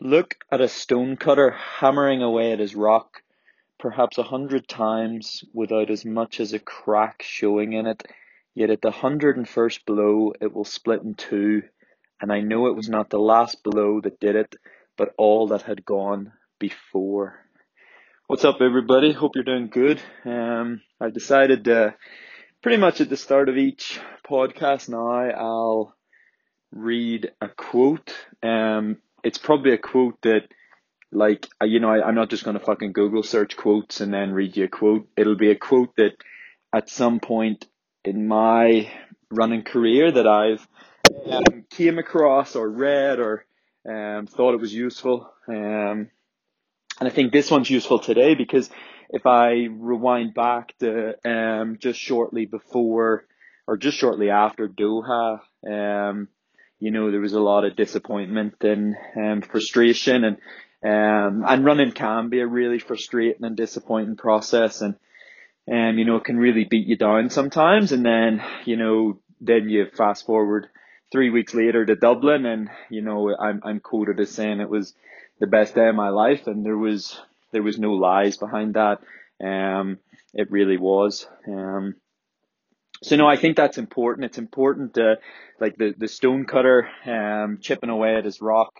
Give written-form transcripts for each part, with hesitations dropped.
Look at a stonecutter hammering away at his rock, perhaps 100 times without as much as a crack showing in it, yet at the 101st blow it will split in two, and I know it was not the last blow that did it, but all that had gone before. What's up, everybody? Hope you're doing good. I've decided pretty much at the start of each podcast now, I'll read a quote. It's probably a quote that, like, you know, I'm not just going to fucking Google search quotes and then read you a quote. It'll be a quote that at some point in my running career that I've came across or read or thought it was useful. And I think this one's useful today because if I rewind back to just shortly before or just shortly after Doha, you know, there was a lot of disappointment and frustration, and running can be a really frustrating and disappointing process, and you know, it can really beat you down sometimes. And then, you know, then you fast forward 3 weeks later to Dublin, and you know, I'm quoted as saying it was the best day of my life, and there was no lies behind that. It really was. So no, I think that's important. It's important to, like, the stonecutter chipping away at his rock,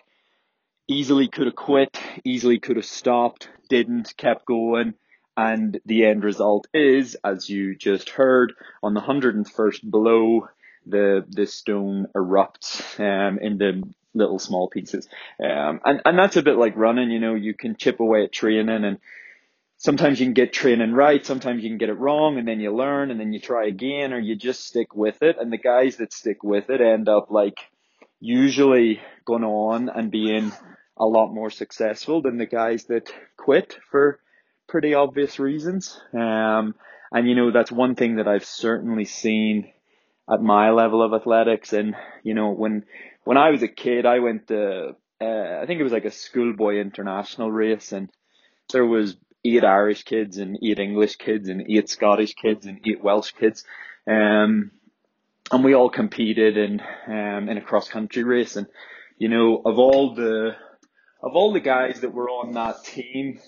easily could have quit, easily could have stopped, didn't, kept going, and the end result is, as you just heard, on the 101st blow, the stone erupts into little small pieces. And that's a bit like running. You know, you can chip away at training, and sometimes you can get training right, sometimes you can get it wrong, and then you learn, and then you try again, or you just stick with it. And the guys that stick with it end up, like, usually going on and being a lot more successful than the guys that quit for pretty obvious reasons. And, you know, that's one thing that I've certainly seen at my level of athletics. And, you know, when I was a kid, I went to, I think it was like a schoolboy international race, and there was 8 Irish kids and 8 English kids and 8 Scottish kids and 8 Welsh kids. And we all competed in a cross country race. And, you know, of all the guys that were on that team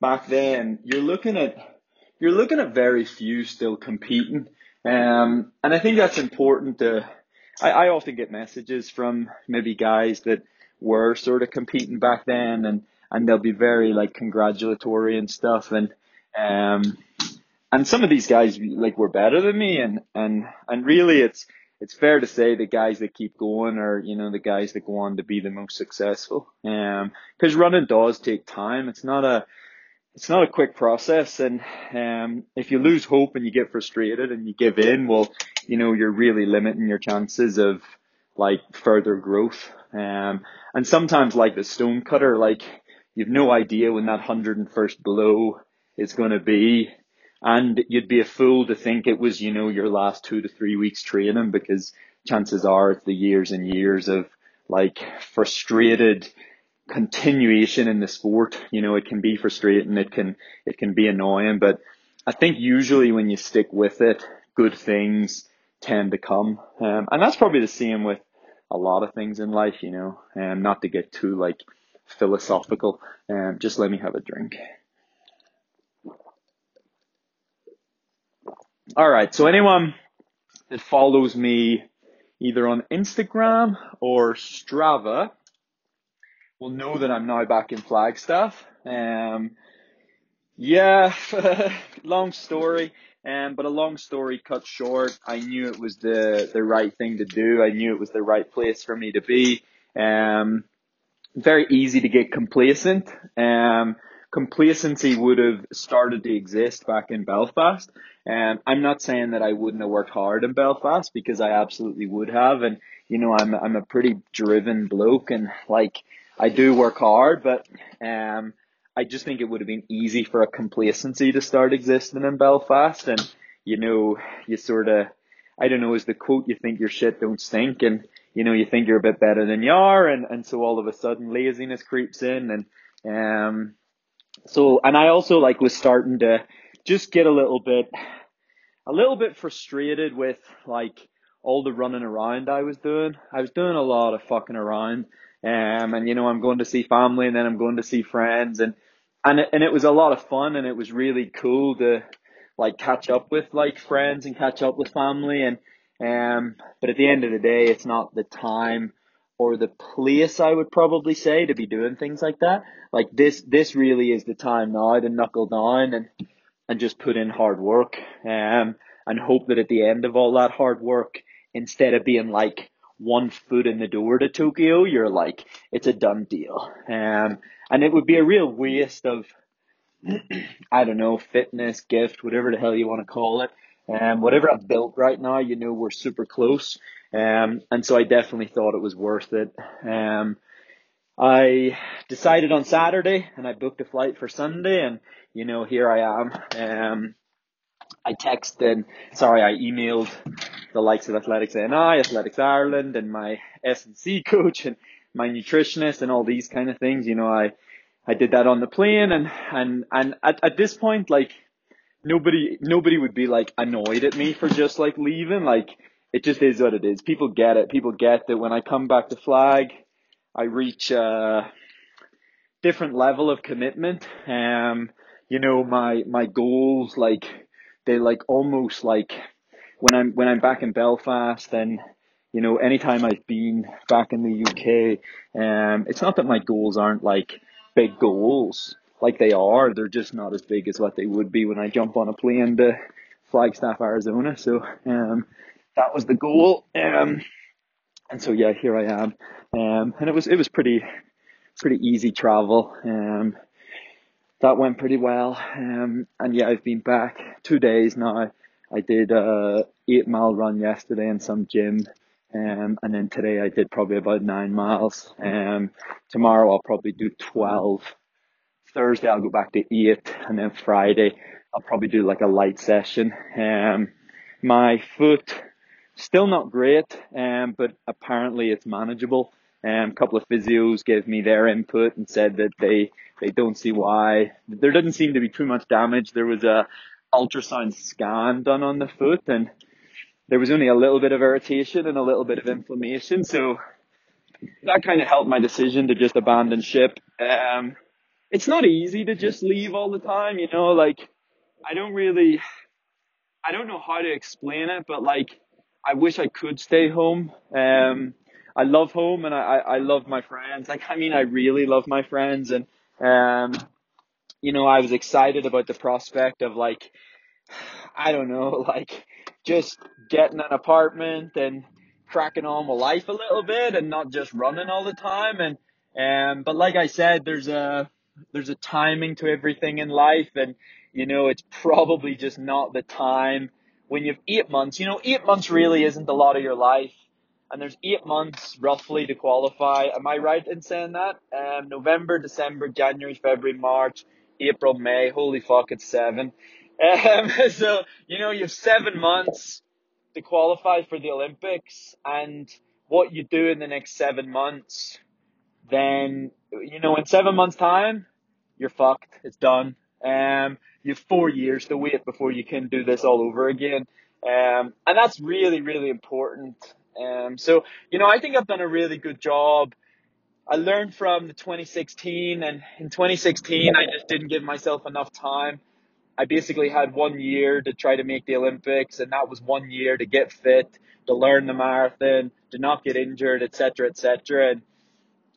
back then, you're looking at very few still competing. And I think that's important to, I often get messages from maybe guys that were sort of competing back then, and they'll be very, like, congratulatory and stuff. And some of these guys, like, were better than me. And really it's fair to say the guys that keep going are, you know, the guys that go on to be the most successful. 'Cause running does take time. It's not a quick process. And, if you lose hope and you get frustrated and you give in, well, you know, you're really limiting your chances of, like, further growth. And sometimes, like the stonecutter, like, you've no idea when that 101st blow is going to be, and you'd be a fool to think it was, you know, your last 2 to 3 weeks training, because chances are it's the years and years of, like, frustrated continuation in the sport. You know, it can be frustrating, it can be annoying, but I think usually when you stick with it, good things tend to come. And that's probably the same with a lot of things in life, you know, and not to get too, like, philosophical. Just let me have a drink. All right, so anyone that follows me either on Instagram or Strava will know that I'm now back in Flagstaff. Yeah, long story, but a long story cut short. I knew it was the right thing to do. I knew it was the right place for me to be. Very easy to get complacent. Complacency would have started to exist back in Belfast. I'm not saying that I wouldn't have worked hard in Belfast, because I absolutely would have. And, you know, I'm a pretty driven bloke, and, like, I do work hard, but, I just think it would have been easy for a complacency to start existing in Belfast. And, you know, you sort of, I don't know, is the quote, you think your shit don't stink, and, you know, you think you're a bit better than you are, and so all of a sudden laziness creeps in, and so I also, like, was starting to just get a little bit frustrated with, like, all the running around I was doing. I was doing a lot of fucking around, And, you know, I'm going to see family and then I'm going to see friends. And it was a lot of fun, and it was really cool to like catch up with like friends and catch up with family. And but at the end of the day, it's not the time or the place, I would probably say, to be doing things like that. Like this really is the time now to knuckle down and just put in hard work, and hope that at the end of all that hard work, instead of being like one foot in the door to Tokyo, you're like, it's a done deal. And it would be a real waste of, I don't know, fitness, gift, whatever the hell you want to call it. Whatever I've built right now, you know, we're super close. And so I definitely thought it was worth it. I decided on Saturday and I booked a flight for Sunday, and, you know, here I am. I emailed the likes of Athletics NI, Athletics Ireland, and my S&C coach and my nutritionist and all these kind of things. You know, I did that on the plane, and at this point, like, nobody would be like annoyed at me for just like leaving. Like, it just is what it is. People get it. People get that when I come back to flag, I reach a different level of commitment. You know, my goals, like, they like almost like when I'm back in Belfast, and, you know, anytime I've been back in the UK, it's not that my goals aren't like big goals. Like, they are, they're just not as big as what they would be when I jump on a plane to Flagstaff, Arizona. So that was the goal. And so, yeah, here I am. And it was pretty easy travel. That went pretty well. And yeah, I've been back 2 days now. I did a 8 mile run yesterday in some gym. And then today I did probably about 9 miles. Tomorrow I'll probably do 12. Thursday I'll go back to 8, and then Friday I'll probably do like a light session. My foot, still not great, but apparently it's manageable. A couple of physios gave me their input and said that they don't see why. There doesn't seem to be too much damage. There was a ultrasound scan done on the foot, and there was only a little bit of irritation and a little bit of inflammation. So that kind of helped my decision to just abandon ship. It's not easy to just leave all the time, you know, like, I don't know how to explain it, but like, I wish I could stay home. I love home, and I love my friends. Like, I mean, I really love my friends, and, you know, I was excited about the prospect of like, I don't know, like just getting an apartment and cracking on with life a little bit and not just running all the time. But like I said, there's a timing to everything in life, and, you know, it's probably just not the time when you've 8 months. You know, 8 months really isn't a lot of your life, and there's 8 months roughly to qualify. Am I right in saying that? November, December, January, February, March, April, May. Holy fuck, it's 7. So, you know, you have 7 months to qualify for the Olympics, and what you do in the next 7 months, then, you know, in 7 months' time, you're fucked. It's done. You have 4 years to wait before you can do this all over again. And that's really, really important. So, you know, I think I've done a really good job. I learned from the 2016, and in 2016, I just didn't give myself enough time. I basically had 1 year to try to make the Olympics, and that was 1 year to get fit, to learn the marathon, to not get injured, et cetera, et cetera. And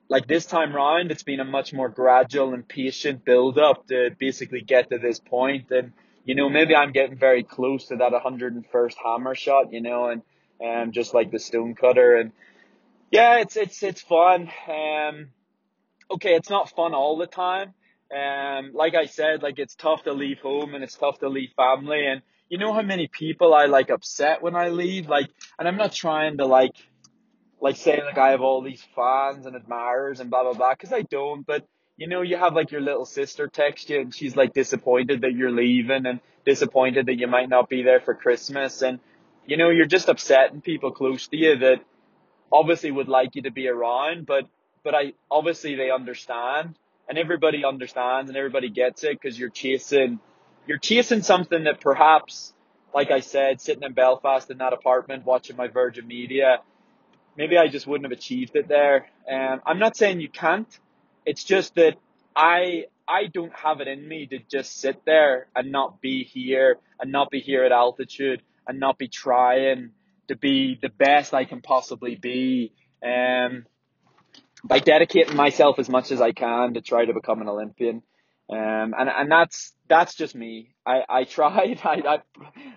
like this time round, it's been a much more gradual and patient build up to basically get to this point. And, you know, maybe I'm getting very close to that 101st hammer shot, you know, and just like the stone cutter. And yeah, it's fun. Okay, it's not fun all the time. Like I said, like, it's tough to leave home, and it's tough to leave family. And you know how many people I like upset when I leave, like, and I'm not trying to like say, like, I have all these fans and admirers and blah, blah, blah, because I don't. But, you know, you have like your little sister text you, and she's like disappointed that you're leaving and disappointed that you might not be there for Christmas. And, you know, you're just upsetting people close to you that obviously would like you to be around, but I obviously they understand, and everybody understands, and everybody gets it, because you're chasing something that perhaps, like I said, sitting in Belfast in that apartment watching my Virgin Media, maybe I just wouldn't have achieved it there. I'm not saying you can't. It's just that I don't have it in me to just sit there and not be here and not be here at altitude and not be trying to be the best I can possibly be. By dedicating myself as much as I can to try to become an Olympian. And that's just me. I tried. I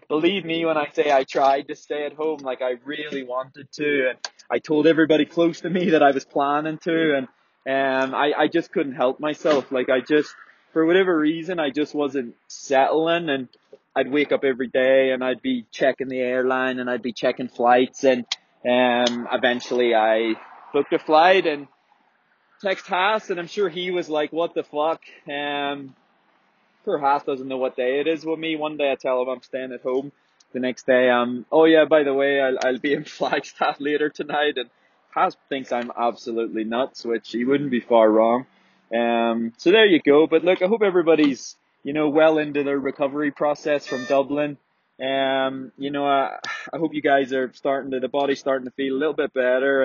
believe me when I say I tried to stay at home. Like, I really wanted to, and I told everybody close to me that I was planning to, and I just couldn't help myself. Like, I just, for whatever reason, I just wasn't settling, and I'd wake up every day and I'd be checking the airline and I'd be checking flights, and eventually I booked a flight and text Haas, and I'm sure he was like, what the fuck? Poor Haas doesn't know what day it is with me. One day I tell him I'm staying at home. The next day, oh yeah, by the way, I'll be in Flagstaff later tonight. And Haas thinks I'm absolutely nuts, which he wouldn't be far wrong. So there you go. But look, I hope everybody's, you know, well into their recovery process from Dublin. You know, I hope you guys are the body's starting to feel a little bit better,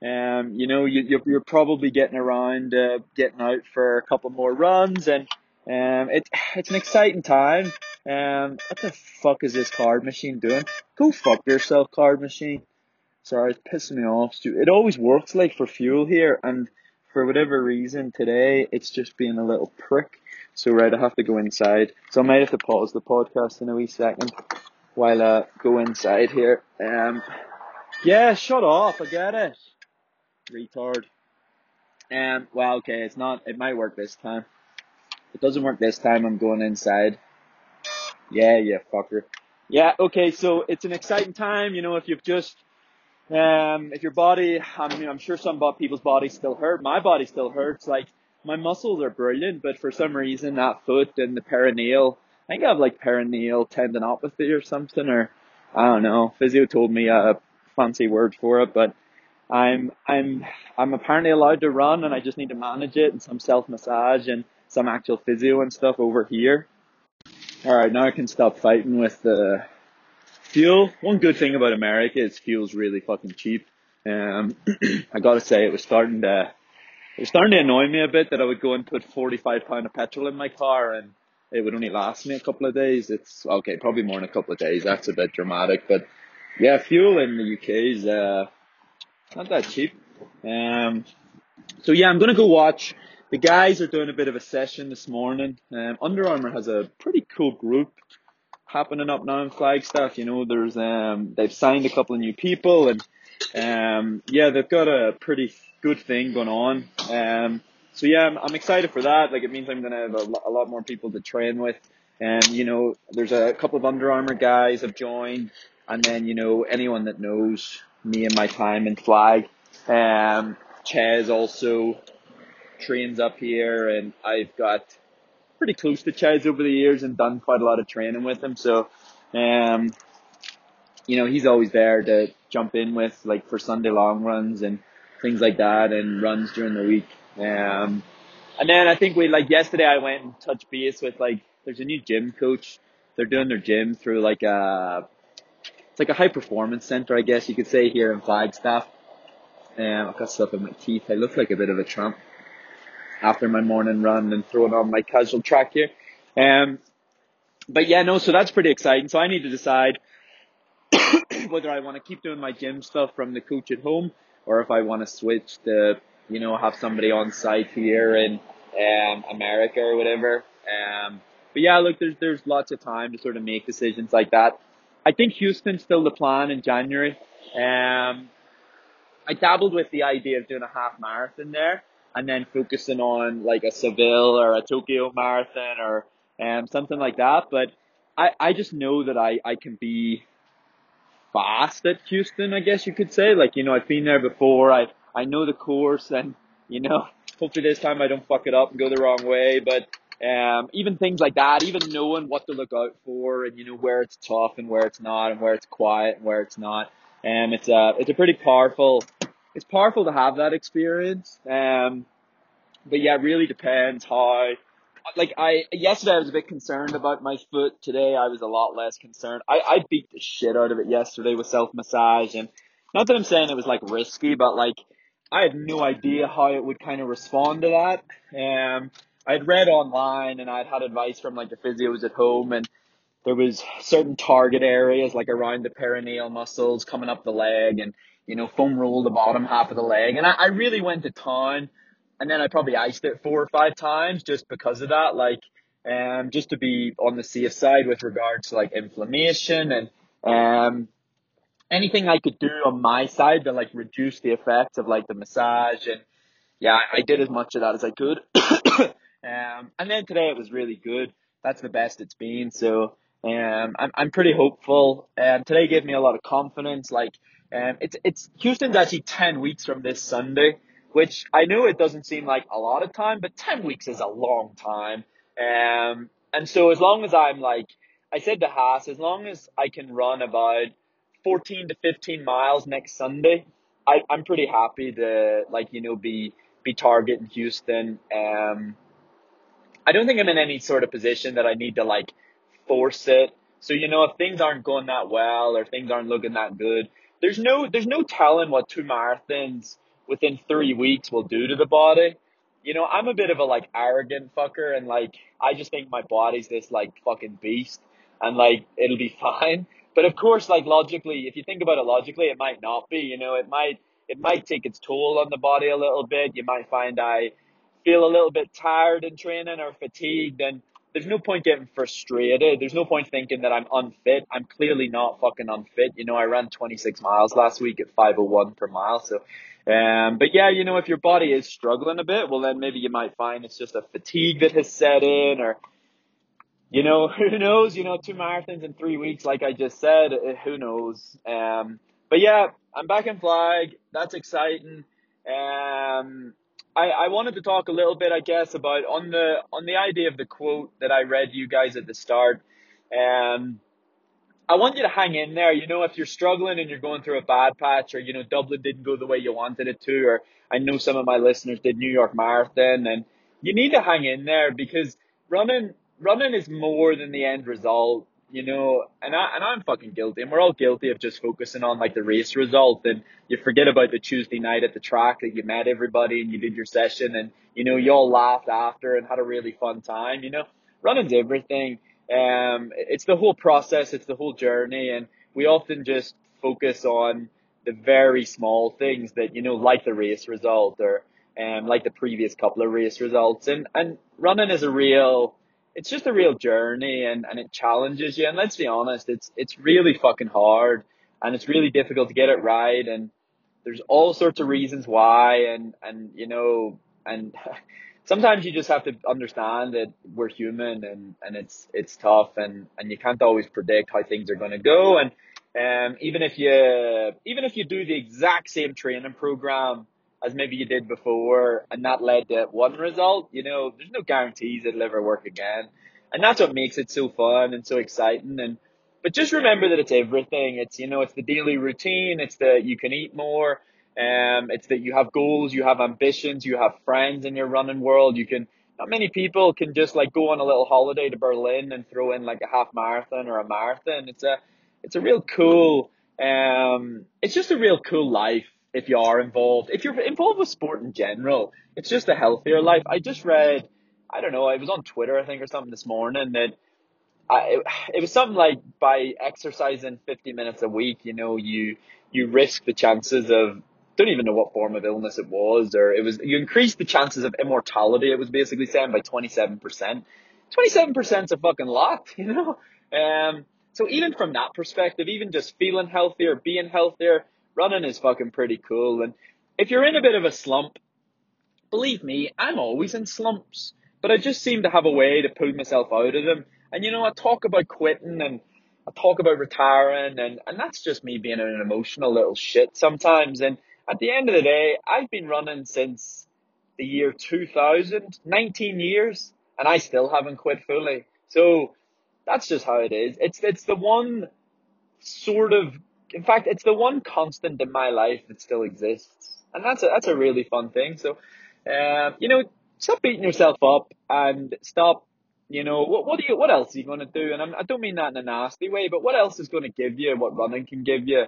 and you know, you're probably getting around, getting out for a couple more runs, and it's an exciting time. What the fuck is this card machine doing? Go fuck yourself, card machine. Sorry, it's pissing me off. It always works like for fuel here, and for whatever reason today it's just being a little prick. So right, I have to go inside. So I might have to pause the podcast in a wee second while I go inside here. Yeah, shut off. I get it. Retard. Well, okay, it's not. It might work this time. If it doesn't work this time, I'm going inside. Yeah, fucker. Yeah, okay. So it's an exciting time, you know. If you've just, if your body, I mean, I'm sure some people's bodies still hurt. My body still hurts. Like, my muscles are brilliant, but for some reason, that foot and the peroneal. I think I have like peroneal tendinopathy or something, or I don't know. Physio told me a fancy word for it, but. I'm apparently allowed to run, and I just need to manage it and some self-massage and some actual physio and stuff over here. All right, now I can stop fighting with the fuel. One good thing about America is fuel's really fucking cheap. I gotta say, it was starting to annoy me a bit that I would go and put 45 pound of petrol in my car and it would only last me a couple of days. It's okay, probably more than a couple of days. That's a bit dramatic, but yeah, fuel in the UK is, not that cheap. So yeah, I'm going to go watch. The guys are doing a bit of a session this morning. Under Armour has a pretty cool group happening up now in Flagstaff. You know, there's, they've signed a couple of new people, and, yeah, they've got a pretty good thing going on. So yeah, I'm excited for that. Like, it means I'm going to have a lot more people to train with. You know, there's a couple of Under Armour guys have joined, and then, you know, anyone that knows me and my time in Flag. Chaz also trains up here, and I've got pretty close to Chaz over the years and done quite a lot of training with him. So, you know, he's always there to jump in with, like, for Sunday long runs and things like that, and runs during the week. And then I think yesterday I went and touched base with, like, there's a new gym coach. They're doing their gym through, like, a high performance center, I guess you could say, here in Flagstaff. I've got stuff in my teeth. I look like a bit of a tramp after my morning run and throwing on my casual track here. But yeah, no, so that's pretty exciting. So I need to decide whether I want to keep doing my gym stuff from the coach at home, or if I want to switch to, you know, have somebody on site here in America or whatever. But yeah, look, there's lots of time to sort of make decisions like that. I think Houston's still the plan in January. I dabbled with the idea of doing a half marathon there, and then focusing on like a Seville or a Tokyo marathon or something like that. But I just know that I can be fast at Houston, I guess you could say. Like, you know, I've been there before. I know the course, and, you know, hopefully this time I don't fuck it up and go the wrong way. But even things like that, even knowing what to look out for, and, you know, where it's tough and where it's not, and where it's quiet and where it's not. It's a pretty powerful, it's powerful to have that experience. But yeah, it really depends how, like, yesterday I was a bit concerned about my foot. Today I was a lot less concerned. I beat the shit out of it yesterday with self-massage and Not that I'm saying it was like risky, but like I had no idea how it would kind of respond to that. I'd read online and I'd had advice from like the physios at home, and there was certain target areas like around the peroneal muscles coming up the leg, and, you know, foam roll the bottom half of the leg. And I really went to town, and then I probably iced it 4 or 5 times just because of that. Like, just to be on the safe side with regards to like inflammation and, anything I could do on my side to like reduce the effects of like the massage. And yeah, I did as much of that as I could. And then today it was really good. That's the best it's been. So, I'm pretty hopeful. Today gave me a lot of confidence. Like, it's Houston's actually 10 weeks from this Sunday, which I know it doesn't seem like a lot of time, but 10 weeks is a long time. And so as long as I'm like, I said to Haas, as long as I can run about 14 to 15 miles next Sunday, I'm pretty happy to, like, you know, be targeting Houston. I don't think I'm in any sort of position that I need to like force it. So, you know, if things aren't going that well or things aren't looking that good, there's no telling what 2 marathons within 3 weeks will do to the body. You know, I'm a bit of a like arrogant fucker, and like I just think my body's this like fucking beast, and like it'll be fine. But of course, like logically, if you think about it logically, it might not be. You know, it might take its toll on the body a little bit. You might find I feel a little bit tired in training or fatigued, and there's no point getting frustrated. There's no point thinking that I'm unfit. I'm clearly not fucking unfit. You know, I ran 26 miles last week at 5:01 per mile. So, but yeah, you know, if your body is struggling a bit, well, then maybe you might find it's just a fatigue that has set in, or, you know, who knows, you know, 2 marathons in 3 weeks, like I just said, who knows. But yeah, I'm back in Flag. That's exciting. I wanted to talk a little bit, I guess, about on the idea of the quote that I read you guys at the start. I want you to hang in there. You know, if you're struggling and you're going through a bad patch, or, you know, Dublin didn't go the way you wanted it to, or I know some of my listeners did New York Marathon, and you need to hang in there, because running is more than the end result, you know, and I'm fucking guilty, and we're all guilty of just focusing on like the race result, and you forget about the Tuesday night at the track that you met everybody and you did your session, and, you know, you all laughed after and had a really fun time. You know, running's everything. It's the whole process, it's the whole journey, and we often just focus on the very small things that, you know, like the race result, or like the previous couple of race results, and running is a real journey, and it challenges you. And let's be honest, it's really fucking hard, and it's really difficult to get it right. And there's all sorts of reasons why. And you know, and sometimes you just have to understand that we're human, and it's tough, and you can't always predict how things are going to go. And, even if you do the exact same training program as maybe you did before, and that led to one result, you know, there's no guarantees it'll ever work again. And that's what makes it so fun and so exciting. But just remember that it's everything. It's, you know, it's the daily routine. It's that you can eat more. It's that you have goals, you have ambitions, you have friends in your running world. Not many people can just like go on a little holiday to Berlin and throw in like a half marathon or a marathon. It's a real cool, it's just a real cool life. If you are involved, if you're involved with sport in general, it's just a healthier life. I just read, I don't know, it was on Twitter, I think, or something this morning, that it was something like by exercising 50 minutes a week, you know, you risk the chances of, don't even know what form of illness it was, or it was, you increase the chances of immortality, it was basically saying, by 27%. 27%'s a fucking lot, you know? So even from that perspective, even just feeling healthier, being healthier, running is fucking pretty cool. And if you're in a bit of a slump, believe me, I'm always in slumps, but I just seem to have a way to pull myself out of them. And, you know, I talk about quitting, and I talk about retiring, and that's just me being an emotional little shit sometimes. And at the end of the day, I've been running since the year 2000, 19 years, and I still haven't quit fully. So that's just how it is. It's the one sort of, in fact, it's the one constant in my life that still exists. And that's a really fun thing. So, you know, stop beating yourself up, and stop, you know, what else are you going to do? And I don't mean that in a nasty way, but what else is going to give you what running can give you?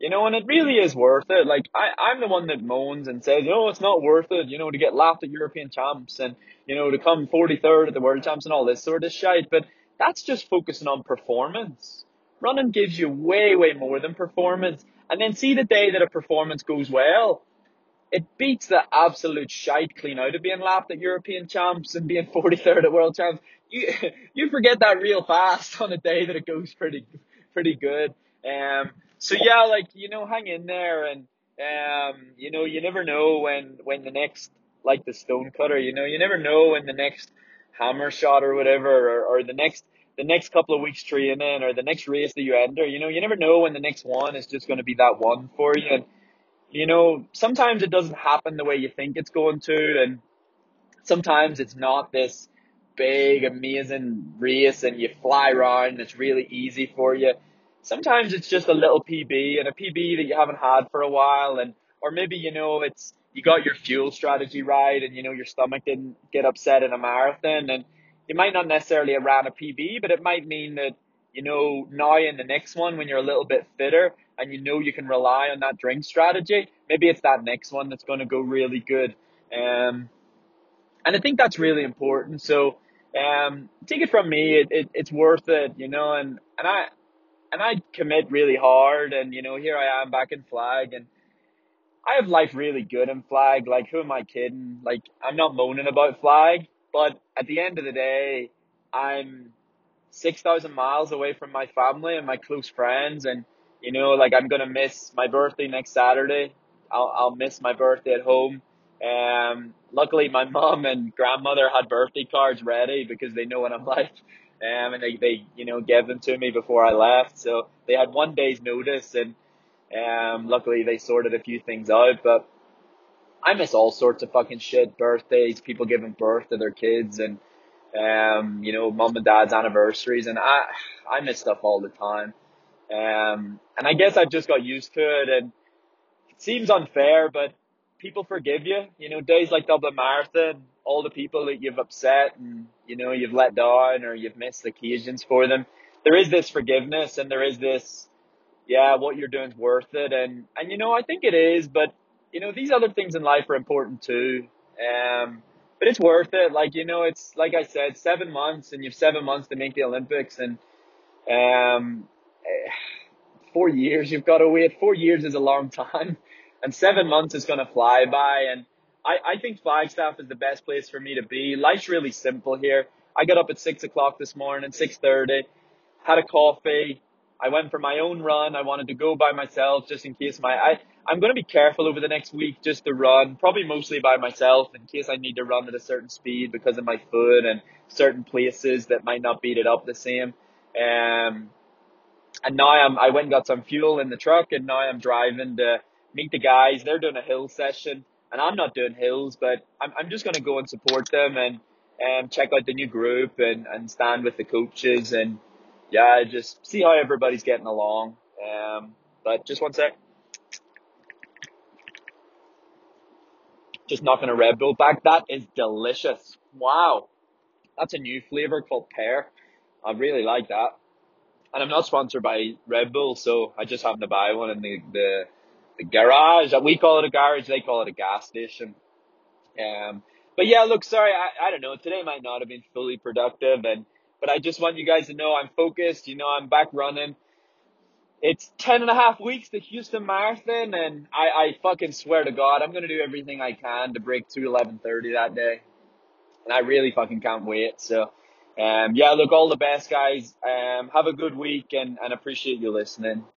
You know, and it really is worth it. Like, I'm the one that moans and says, oh, it's not worth it, you know, to get laughed at European champs and, you know, to come 43rd at the World Champs and all this sort of shite. But that's just focusing on performance. Running gives you way, way more than performance. And then see the day that a performance goes well. It beats the absolute shite clean out of being lapped at European champs and being 43rd at World Champs. You forget that real fast on a day that it goes pretty good. So yeah, like, you know, hang in there, and you know, you never know when the next, like the stone cutter, you know, you never know when the next hammer shot or whatever, or the next couple of weeks training, or the next race that you enter, you know, you never know when the next one is just going to be that one for you. And you know, sometimes it doesn't happen the way you think it's going to, and sometimes it's not this big amazing race and you fly around and it's really easy for you. Sometimes it's just a little PB, and a PB that you haven't had for a while, and or maybe, you know, it's you got your fuel strategy right, and you know your stomach didn't get upset in a marathon, and you might not necessarily have ran a PB, but it might mean that, you know, now in the next one when you're a little bit fitter and you know you can rely on that drink strategy, maybe it's that next one that's going to go really good. And I think that's really important. So take it from me, it's worth it, you know, and I commit really hard, and, you know, here I am back in flag, and I have life really good in flag. Like, who am I kidding? Like, I'm not moaning about flag, but at the end of the day, I'm 6,000 miles away from my family and my close friends, and, you know, like, I'm going to miss my birthday next Saturday. I'll miss my birthday at home. Luckily, my mom and grandmother had birthday cards ready because they know what I'm like. And they, you know, gave them to me before I left. So they had one day's notice, and luckily they sorted a few things out. But I miss all sorts of fucking shit, birthdays, people giving birth to their kids, and, you know, mom and dad's anniversaries. And I miss stuff all the time. And I guess I've just got used to it. And it seems unfair, but people forgive you. You know, days like Dublin Marathon, all the people that you've upset and, you know, you've let down or you've missed occasions for them, there is this forgiveness, and there is this, yeah, what you're doing's worth it. And, you know, I think it is, but, you know, these other things in life are important too. But it's worth it. Like, you know, it's, like I said, 7 months, and you've 7 months to make the Olympics, and 4 years you've got to wait. 4 years is a long time, and 7 months is going to fly by. And I think Flagstaff is the best place for me to be. Life's really simple here. I got up at 6 o'clock this morning, 6:30, had a coffee. I went for my own run. I wanted to go by myself just in case I'm going to be careful over the next week just to run, probably mostly by myself, in case I need to run at a certain speed because of my foot and certain places that might not beat it up the same. And now I went and got some fuel in the truck, and now I'm driving to meet the guys. They're doing a hill session. And I'm not doing hills, but I'm just going to go and support them, and check out the new group, and stand with the coaches, and yeah, just see how everybody's getting along. But just one sec. Just knocking a Red Bull back. That is delicious. Wow. That's a new flavor called pear. I really like that. And I'm not sponsored by Red Bull, so I just happened to buy one in the garage. We call it a garage, they call it a gas station. But yeah, look, sorry, I don't know, today might not have been fully productive, but I just want you guys to know I'm focused. You know, I'm back running. It's 10.5 weeks to Houston Marathon, and I fucking swear to God I'm gonna do everything I can to break 2:11:30 that day, and I really fucking can't wait. So yeah, look, all the best, guys. Have a good week, and appreciate you listening.